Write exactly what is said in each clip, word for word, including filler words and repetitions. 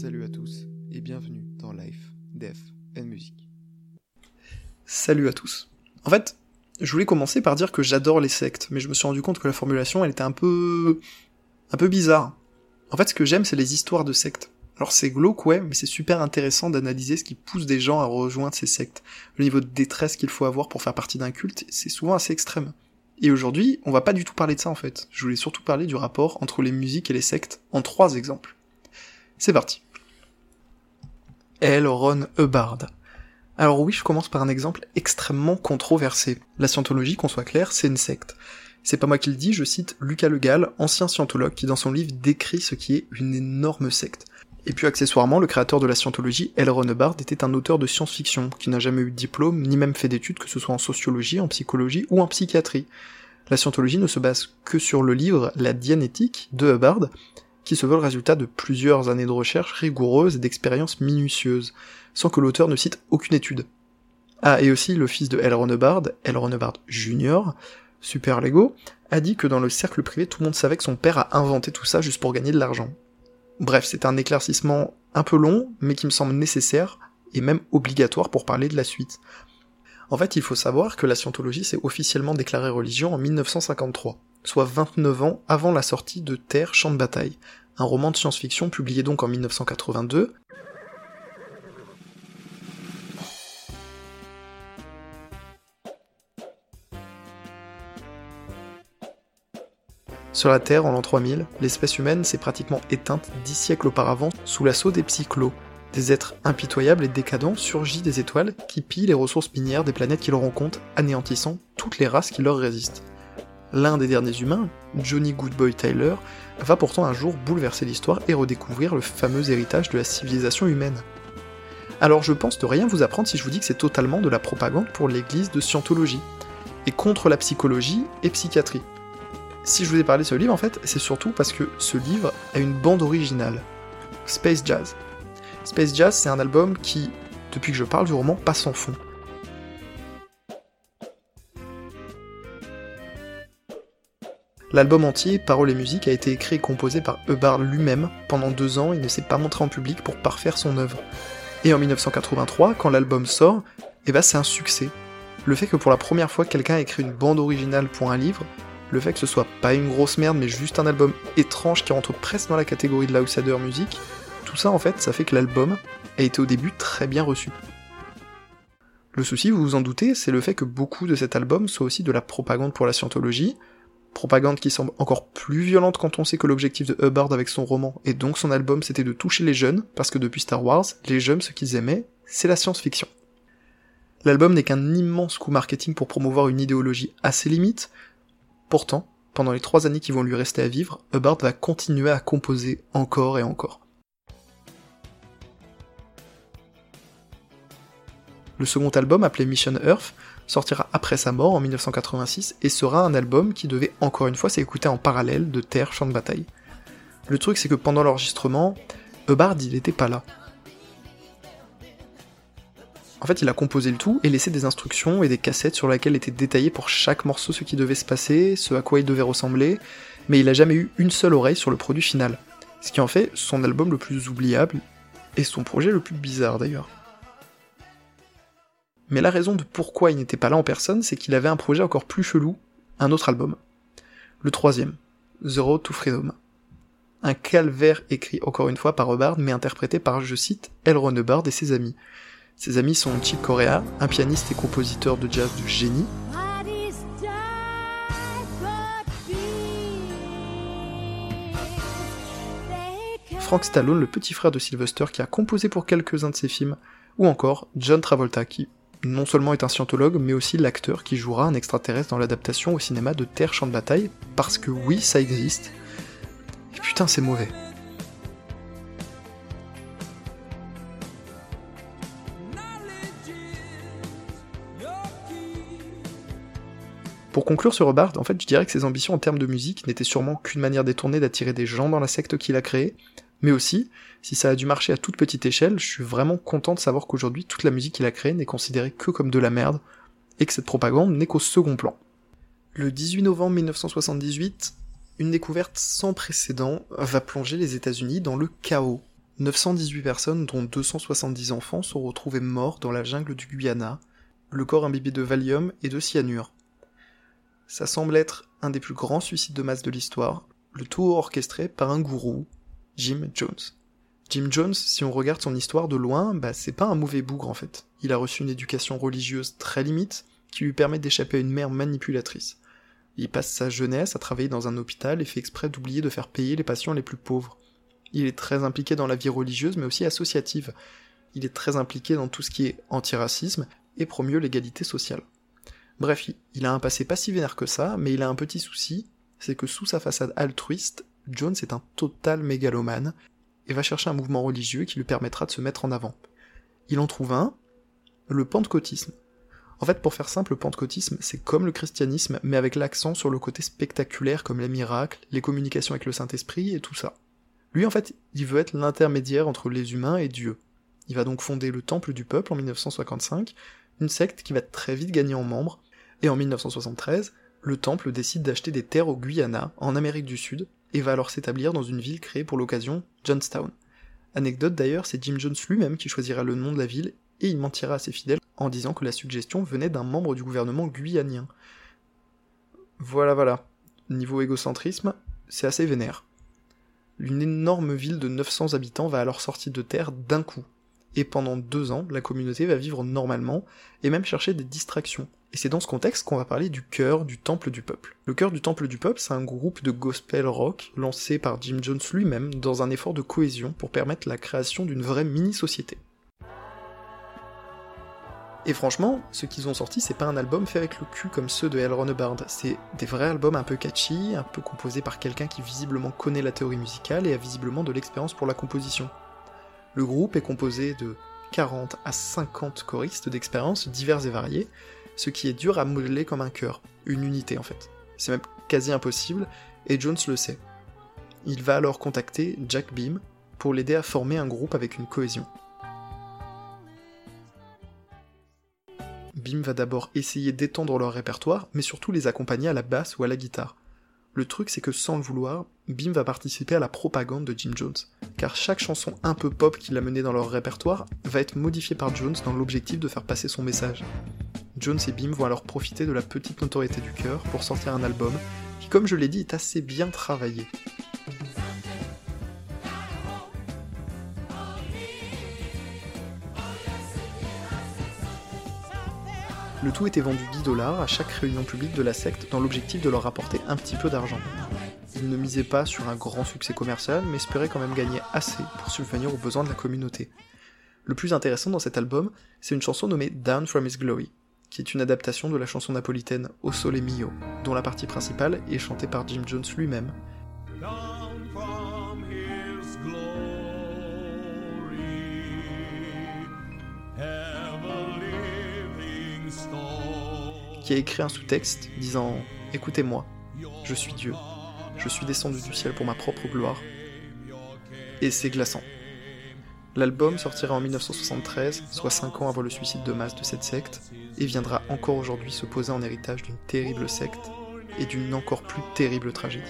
Salut à tous et bienvenue dans Life, Death and Music. Salut à tous. En fait, je voulais commencer par dire que j'adore les sectes, mais je me suis rendu compte que la formulation, elle était un peu... un peu bizarre. En fait, ce que j'aime, c'est les histoires de sectes. Alors c'est glauque, ouais, mais c'est super intéressant d'analyser ce qui pousse des gens à rejoindre ces sectes. Le niveau de détresse qu'il faut avoir pour faire partie d'un culte, c'est souvent assez extrême. Et aujourd'hui, on va pas du tout parler de ça en fait. Je voulais surtout parler du rapport entre les musiques et les sectes, en trois exemples. C'est parti. L. Ron Hubbard. Alors oui, je commence par un exemple extrêmement controversé. La Scientologie, qu'on soit clair, c'est une secte. C'est pas moi qui le dis, je cite Lucas Le Gall, ancien scientologue, qui dans son livre décrit ce qui est une énorme secte. Et puis accessoirement, le créateur de la Scientologie, L. Ron Hubbard, était un auteur de science-fiction, qui n'a jamais eu de diplôme, ni même fait d'études, que ce soit en sociologie, en psychologie ou en psychiatrie. La Scientologie ne se base que sur le livre La Dianétique de Hubbard, qui se veut le résultat de plusieurs années de recherche rigoureuses et d'expériences minutieuses, sans que l'auteur ne cite aucune étude. Ah, et aussi le fils de L. Ron Hubbard, L. Ron Hubbard junior, super Lego, a dit que dans le cercle privé, tout le monde savait que son père a inventé tout ça juste pour gagner de l'argent. Bref, c'est un éclaircissement un peu long, mais qui me semble nécessaire, et même obligatoire pour parler de la suite. En fait, il faut savoir que la Scientologie s'est officiellement déclarée religion en dix-neuf cent cinquante-trois, soit vingt-neuf ans avant la sortie de Terre, champ de bataille, un roman de science-fiction publié donc en dix-neuf cent quatre-vingt-deux, Sur la Terre, en l'an trois mille, l'espèce humaine s'est pratiquement éteinte dix siècles auparavant sous l'assaut des cyclos. Des êtres impitoyables et décadents surgissent des étoiles qui pillent les ressources minières des planètes qu'ils rencontrent, anéantissant toutes les races qui leur résistent. L'un des derniers humains, Johnny Goodboy Tyler, va pourtant un jour bouleverser l'histoire et redécouvrir le fameux héritage de la civilisation humaine. Alors je pense de rien vous apprendre si je vous dis que c'est totalement de la propagande pour l'église de Scientologie, et contre la psychologie et psychiatrie. Si je vous ai parlé de ce livre, en fait, c'est surtout parce que ce livre a une bande originale, Space Jazz. Space Jazz, c'est un album qui, depuis que je parle du roman, passe en fond. L'album entier, paroles et musique, a été écrit et composé par Hubbard lui-même. Pendant deux ans, il ne s'est pas montré en public pour parfaire son œuvre. Et en dix-neuf cent quatre-vingt-trois, quand l'album sort, eh ben c'est un succès. Le fait que pour la première fois, quelqu'un a écrit une bande originale pour un livre, le fait que ce soit pas une grosse merde mais juste un album étrange qui rentre presque dans la catégorie de l'outsider music, tout ça en fait, ça fait que l'album a été au début très bien reçu. Le souci, vous vous en doutez, c'est le fait que beaucoup de cet album soit aussi de la propagande pour la Scientologie, propagande qui semble encore plus violente quand on sait que l'objectif de Hubbard avec son roman et donc son album c'était de toucher les jeunes, parce que depuis Star Wars, les jeunes ce qu'ils aimaient, c'est la science-fiction. L'album n'est qu'un immense coup marketing pour promouvoir une idéologie à ses limites. Pourtant, pendant les trois années qui vont lui rester à vivre, Hubbard va continuer à composer encore et encore. Le second album, appelé Mission Earth, sortira après sa mort en dix-neuf cent quatre-vingt-six et sera un album qui devait encore une fois s'écouter en parallèle de Terre, champ de bataille. Le truc c'est que pendant l'enregistrement, Hubbard il était pas là. En fait, il a composé le tout et laissé des instructions et des cassettes sur lesquelles était détaillé pour chaque morceau ce qui devait se passer, ce à quoi il devait ressembler, mais il a jamais eu une seule oreille sur le produit final, ce qui en fait son album le plus oubliable et son projet le plus bizarre d'ailleurs. Mais la raison de pourquoi il n'était pas là en personne, c'est qu'il avait un projet encore plus chelou, un autre album. Le troisième, The Road to Freedom. Un calvaire écrit encore une fois par Hubbard, mais interprété par, je cite, L. Ron Hubbard et ses amis. Ses amis sont Chick Corea, un pianiste et compositeur de jazz de génie, Frank Stallone, le petit frère de Sylvester qui a composé pour quelques-uns de ses films, ou encore John Travolta qui non seulement est un scientologue, mais aussi l'acteur qui jouera un extraterrestre dans l'adaptation au cinéma de Terre, champ de bataille, parce que oui, ça existe. Et putain, c'est mauvais. Pour conclure sur Hubbard, en fait, je dirais que ses ambitions en termes de musique n'étaient sûrement qu'une manière détournée d'attirer des gens dans la secte qu'il a créée, mais aussi, si ça a dû marcher à toute petite échelle, je suis vraiment content de savoir qu'aujourd'hui, toute la musique qu'il a créée n'est considérée que comme de la merde, et que cette propagande n'est qu'au second plan. Le dix-huit novembre dix-neuf cent soixante-dix-huit, une découverte sans précédent va plonger les États-Unis dans le chaos. neuf cent dix-huit personnes, dont deux cent soixante-dix enfants, sont retrouvés morts dans la jungle du Guyana, le corps imbibé de Valium et de cyanure. Ça semble être un des plus grands suicides de masse de l'histoire, le tout orchestré par un gourou, Jim Jones. Jim Jones, si on regarde son histoire de loin, bah c'est pas un mauvais bougre en fait. Il a reçu une éducation religieuse très limite, qui lui permet d'échapper à une mère manipulatrice. Il passe sa jeunesse à travailler dans un hôpital et fait exprès d'oublier de faire payer les patients les plus pauvres. Il est très impliqué dans la vie religieuse mais aussi associative. Il est très impliqué dans tout ce qui est antiracisme et promeut l'égalité sociale. Bref, il a un passé pas si vénère que ça, mais il a un petit souci, c'est que sous sa façade altruiste, Jones est un total mégalomane et va chercher un mouvement religieux qui lui permettra de se mettre en avant. Il en trouve un, le pentecôtisme. En fait, pour faire simple, le pentecôtisme, c'est comme le christianisme, mais avec l'accent sur le côté spectaculaire comme les miracles, les communications avec le Saint-Esprit et tout ça. Lui, en fait, il veut être l'intermédiaire entre les humains et Dieu. Il va donc fonder le Temple du Peuple en dix-neuf cent cinquante-cinq, une secte qui va très vite gagner en membres, et en dix-neuf cent soixante-treize, le Temple décide d'acheter des terres au Guyana, en Amérique du Sud, et va alors s'établir dans une ville créée pour l'occasion, Jonestown. Anecdote d'ailleurs, c'est Jim Jones lui-même qui choisira le nom de la ville, et il mentira à ses fidèles en disant que la suggestion venait d'un membre du gouvernement guyanien. Voilà voilà, niveau égocentrisme, c'est assez vénère. Une énorme ville de neuf cents habitants va alors sortir de terre d'un coup, et pendant deux ans, la communauté va vivre normalement, et même chercher des distractions. Et c'est dans ce contexte qu'on va parler du cœur du Temple du Peuple. Le cœur du Temple du Peuple, c'est un groupe de gospel rock lancé par Jim Jones lui-même dans un effort de cohésion pour permettre la création d'une vraie mini-société. Et franchement, ce qu'ils ont sorti, c'est pas un album fait avec le cul comme ceux de L. Ron Hubbard, c'est des vrais albums un peu catchy, un peu composés par quelqu'un qui visiblement connaît la théorie musicale et a visiblement de l'expérience pour la composition. Le groupe est composé de quarante à cinquante choristes d'expériences diverses et variées, ce qui est dur à modeler comme un chœur, une unité en fait. C'est même quasi impossible, et Jones le sait. Il va alors contacter Jack Beam pour l'aider à former un groupe avec une cohésion. Beam va d'abord essayer d'étendre leur répertoire, mais surtout les accompagner à la basse ou à la guitare. Le truc c'est que sans le vouloir, Beam va participer à la propagande de Jim Jones, car chaque chanson un peu pop qu'il a menée dans leur répertoire va être modifiée par Jones dans l'objectif de faire passer son message. Jones et Beam vont alors profiter de la petite notoriété du chœur pour sortir un album qui, comme je l'ai dit, est assez bien travaillé. Le tout était vendu dix dollars à chaque réunion publique de la secte dans l'objectif de leur apporter un petit peu d'argent. Ils ne misaient pas sur un grand succès commercial, mais espéraient quand même gagner assez pour subvenir aux besoins de la communauté. Le plus intéressant dans cet album, c'est une chanson nommée Down From His Glory, qui est une adaptation de la chanson napolitaine O Sole Mio, dont la partie principale est chantée par Jim Jones lui-même. Qui a écrit un sous-texte disant « Écoutez-moi, je suis Dieu, je suis descendu du ciel pour ma propre gloire. » Et c'est glaçant. L'album sortira en dix-neuf cent soixante-treize, soit cinq ans avant le suicide de masse de cette secte, et viendra encore aujourd'hui se poser en héritage d'une terrible secte et d'une encore plus terrible tragédie.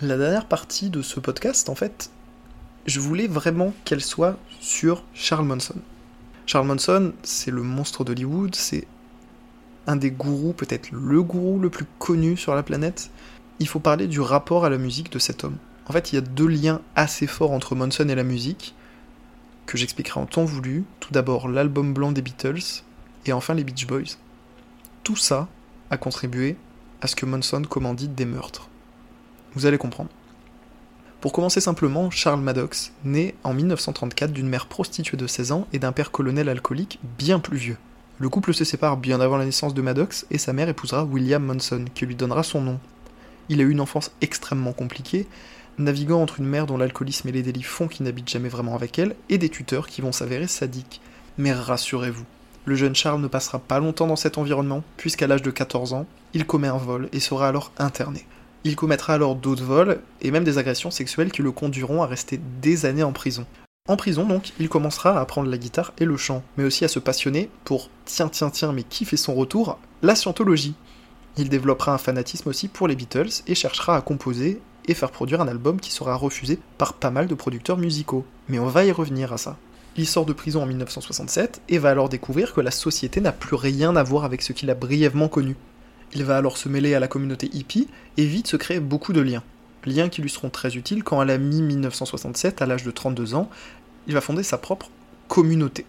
La dernière partie de ce podcast, en fait, je voulais vraiment qu'elle soit sur Charles Manson. Charles Manson, c'est le monstre d'Hollywood, c'est un des gourous, peut-être le gourou le plus connu sur la planète. Il faut parler du rapport à la musique de cet homme. En fait, il y a deux liens assez forts entre Manson et la musique, que j'expliquerai en temps voulu. Tout d'abord, l'album blanc des Beatles, et enfin les Beach Boys. Tout ça a contribué à ce que Manson commandite des meurtres. Vous allez comprendre. Pour commencer simplement, Charles Maddox, né en dix-neuf cent trente-quatre d'une mère prostituée de seize ans et d'un père colonel alcoolique bien plus vieux. Le couple se sépare bien avant la naissance de Maddox et sa mère épousera William Manson, qui lui donnera son nom. Il a eu une enfance extrêmement compliquée, naviguant entre une mère dont l'alcoolisme et les délits font qu'il n'habite jamais vraiment avec elle, et des tuteurs qui vont s'avérer sadiques. Mais rassurez-vous, le jeune Charles ne passera pas longtemps dans cet environnement, puisqu'à l'âge de quatorze ans, il commet un vol et sera alors interné. Il commettra alors d'autres vols, et même des agressions sexuelles qui le conduiront à rester des années en prison. En prison donc, il commencera à apprendre la guitare et le chant, mais aussi à se passionner pour, tiens tiens tiens mais qui fait son retour, la Scientologie. Il développera un fanatisme aussi pour les Beatles et cherchera à composer et faire produire un album qui sera refusé par pas mal de producteurs musicaux. Mais on va y revenir à ça. Il sort de prison en dix-neuf cent soixante-sept et va alors découvrir que la société n'a plus rien à voir avec ce qu'il a brièvement connu. Il va alors se mêler à la communauté hippie et vite se créer beaucoup de liens. Liens qui lui seront très utiles quand à la mi-dix-neuf cent soixante-sept, à l'âge de trente-deux ans, il va fonder sa propre communauté.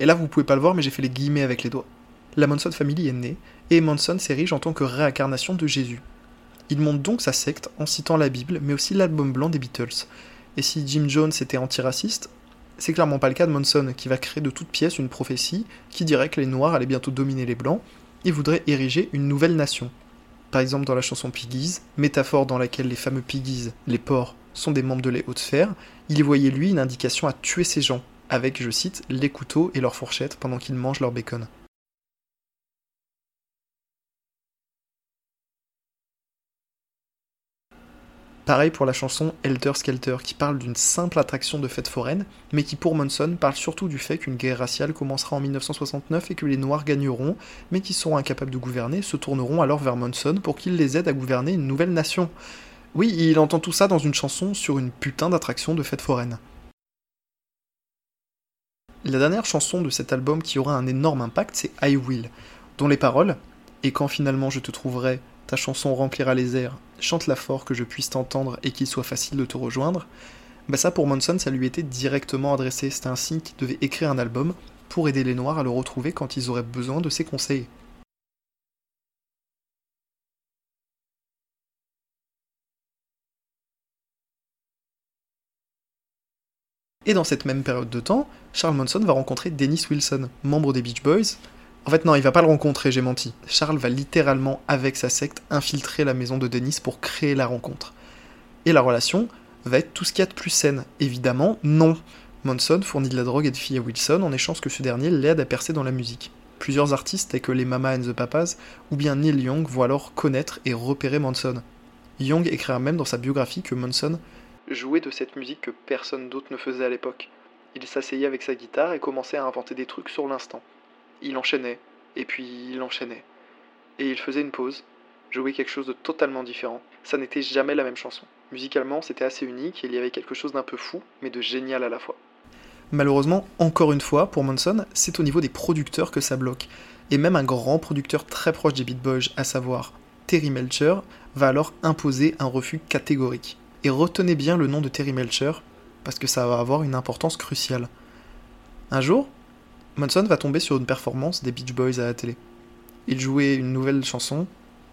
Et là vous pouvez pas le voir mais j'ai fait les guillemets avec les doigts. La Manson family est née et Manson s'érige en tant que réincarnation de Jésus. Il monte donc sa secte en citant la Bible mais aussi l'album blanc des Beatles. Et si Jim Jones était antiraciste, c'est clairement pas le cas de Manson qui va créer de toutes pièces une prophétie qui dirait que les noirs allaient bientôt dominer les blancs et voudrait ériger une nouvelle nation. Par exemple dans la chanson Piggies, métaphore dans laquelle les fameux Piggies, les porcs, sont des membres de les hautes sphères, il y voyait lui une indication à tuer ces gens, avec, je cite, les couteaux et leurs fourchettes pendant qu'ils mangent leur bacon. Pareil pour la chanson Helter Skelter, qui parle d'une simple attraction de fêtes foraines, mais qui pour Manson parle surtout du fait qu'une guerre raciale commencera en dix-neuf cent soixante-neuf et que les Noirs gagneront, mais qui seront incapables de gouverner, se tourneront alors vers Manson pour qu'il les aide à gouverner une nouvelle nation. Oui, il entend tout ça dans une chanson sur une putain d'attraction de fêtes foraines. La dernière chanson de cet album qui aura un énorme impact, c'est I Will, dont les paroles « Et quand finalement je te trouverai, ta chanson remplira les airs, chante-la fort que je puisse t'entendre et qu'il soit facile de te rejoindre », bah ça pour Manson ça lui était directement adressé, c'était un signe qu'il devait écrire un album pour aider les Noirs à le retrouver quand ils auraient besoin de ses conseils. Et dans cette même période de temps, Charles Manson va rencontrer Dennis Wilson, membre des Beach Boys. En fait non, il va pas le rencontrer, j'ai menti. Charles va littéralement, avec sa secte, infiltrer la maison de Dennis pour créer la rencontre. Et la relation va être tout ce qu'il y a de plus saine. Évidemment, non. Manson fournit de la drogue et de filles à Wilson en échange que ce dernier l'aide à percer dans la musique. Plusieurs artistes, tels que les Mama and the Papas, ou bien Neil Young, vont alors connaître et repérer Manson. Young écrira même dans sa biographie que Manson jouait de cette musique que personne d'autre ne faisait à l'époque. Il s'asseyait avec sa guitare et commençait à inventer des trucs sur l'instant. Il enchaînait, et puis il enchaînait. Et il faisait une pause, jouait quelque chose de totalement différent. Ça n'était jamais la même chanson. Musicalement, c'était assez unique et il y avait quelque chose d'un peu fou, mais de génial à la fois. Malheureusement, encore une fois, pour Manson, c'est au niveau des producteurs que ça bloque. Et même un grand producteur très proche des Beach Boys, à savoir Terry Melcher, va alors imposer un refus catégorique. Et retenez bien le nom de Terry Melcher, parce que ça va avoir une importance cruciale. Un jour, Manson va tomber sur une performance des Beach Boys à la télé. Il jouait une nouvelle chanson,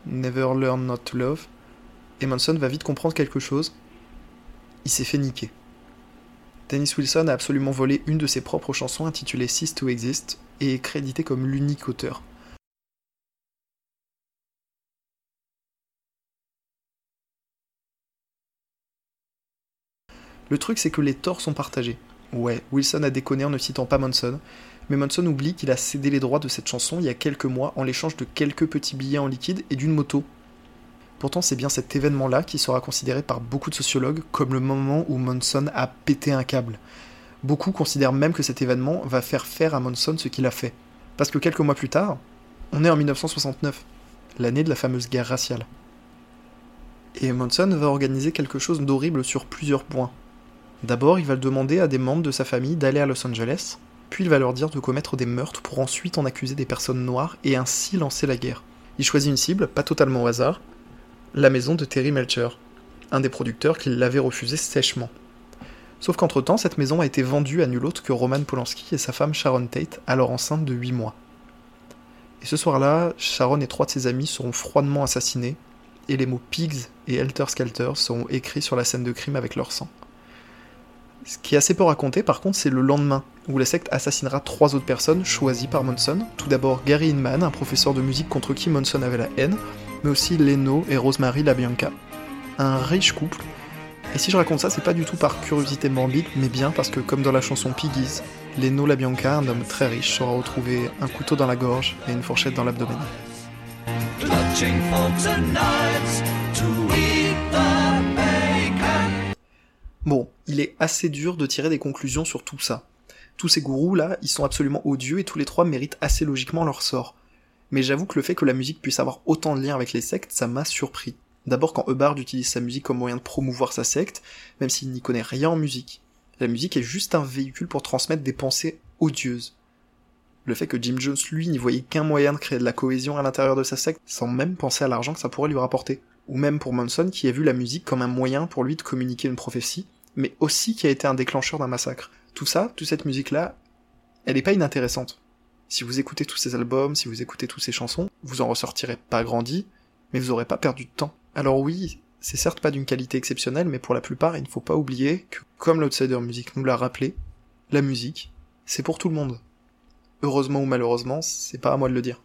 Never Learn Not to Love, et Manson va vite comprendre quelque chose. Il s'est fait niquer. Dennis Wilson a absolument volé une de ses propres chansons intitulée Cease to Exist, et est crédité comme l'unique auteur. Le truc, c'est que les torts sont partagés. Ouais, Wilson a déconné en ne citant pas Manson, mais Manson oublie qu'il a cédé les droits de cette chanson il y a quelques mois en l'échange de quelques petits billets en liquide et d'une moto. Pourtant, c'est bien cet événement-là qui sera considéré par beaucoup de sociologues comme le moment où Manson a pété un câble. Beaucoup considèrent même que cet événement va faire faire à Manson ce qu'il a fait. Parce que quelques mois plus tard, on est en dix-neuf cent soixante-neuf, l'année de la fameuse guerre raciale. Et Manson va organiser quelque chose d'horrible sur plusieurs points. D'abord, il va demander à des membres de sa famille d'aller à Los Angeles, puis il va leur dire de commettre des meurtres pour ensuite en accuser des personnes noires et ainsi lancer la guerre. Il choisit une cible, pas totalement au hasard, la maison de Terry Melcher, un des producteurs qui l'avait refusé sèchement. Sauf qu'entre-temps, cette maison a été vendue à nul autre que Roman Polanski et sa femme Sharon Tate, alors enceinte de huit mois. Et ce soir-là, Sharon et trois de ses amis seront froidement assassinés, et les mots Pigs et Helter Skelter seront écrits sur la scène de crime avec leur sang. Ce qui est assez peu raconté par contre, c'est le lendemain, où la secte assassinera trois autres personnes choisies par Manson. Tout d'abord Gary Inman, un professeur de musique contre qui Manson avait la haine, mais aussi Leno et Rosemary LaBianca. Un riche couple. Et si je raconte ça, c'est pas du tout par curiosité morbide, mais bien parce que, comme dans la chanson Piggies, Leno LaBianca, un homme très riche, saura retrouver un couteau dans la gorge et une fourchette dans l'abdomen. Bon, il est assez dur de tirer des conclusions sur tout ça. Tous ces gourous là, ils sont absolument odieux et tous les trois méritent assez logiquement leur sort. mais j'avoue que le fait que la musique puisse avoir autant de liens avec les sectes, ça m'a surpris. D'abord quand Hubbard utilise sa musique comme moyen de promouvoir sa secte, même s'il n'y connaît rien en musique. La musique est juste un véhicule pour transmettre des pensées odieuses. Le fait que Jim Jones, lui, n'y voyait qu'un moyen de créer de la cohésion à l'intérieur de sa secte, sans même penser à l'argent que ça pourrait lui rapporter. Ou même pour Manson, qui a vu la musique comme un moyen pour lui de communiquer une prophétie, mais aussi qui a été un déclencheur d'un massacre. Tout ça, toute cette musique-là, elle n'est pas inintéressante. Si vous écoutez tous ces albums, si vous écoutez toutes ces chansons, vous en ressortirez pas grandi, mais vous aurez pas perdu de temps. Alors oui, c'est certes pas d'une qualité exceptionnelle, mais pour la plupart, il ne faut pas oublier que, comme l'Outsider Music nous l'a rappelé, la musique, c'est pour tout le monde. Heureusement ou malheureusement, c'est pas à moi de le dire.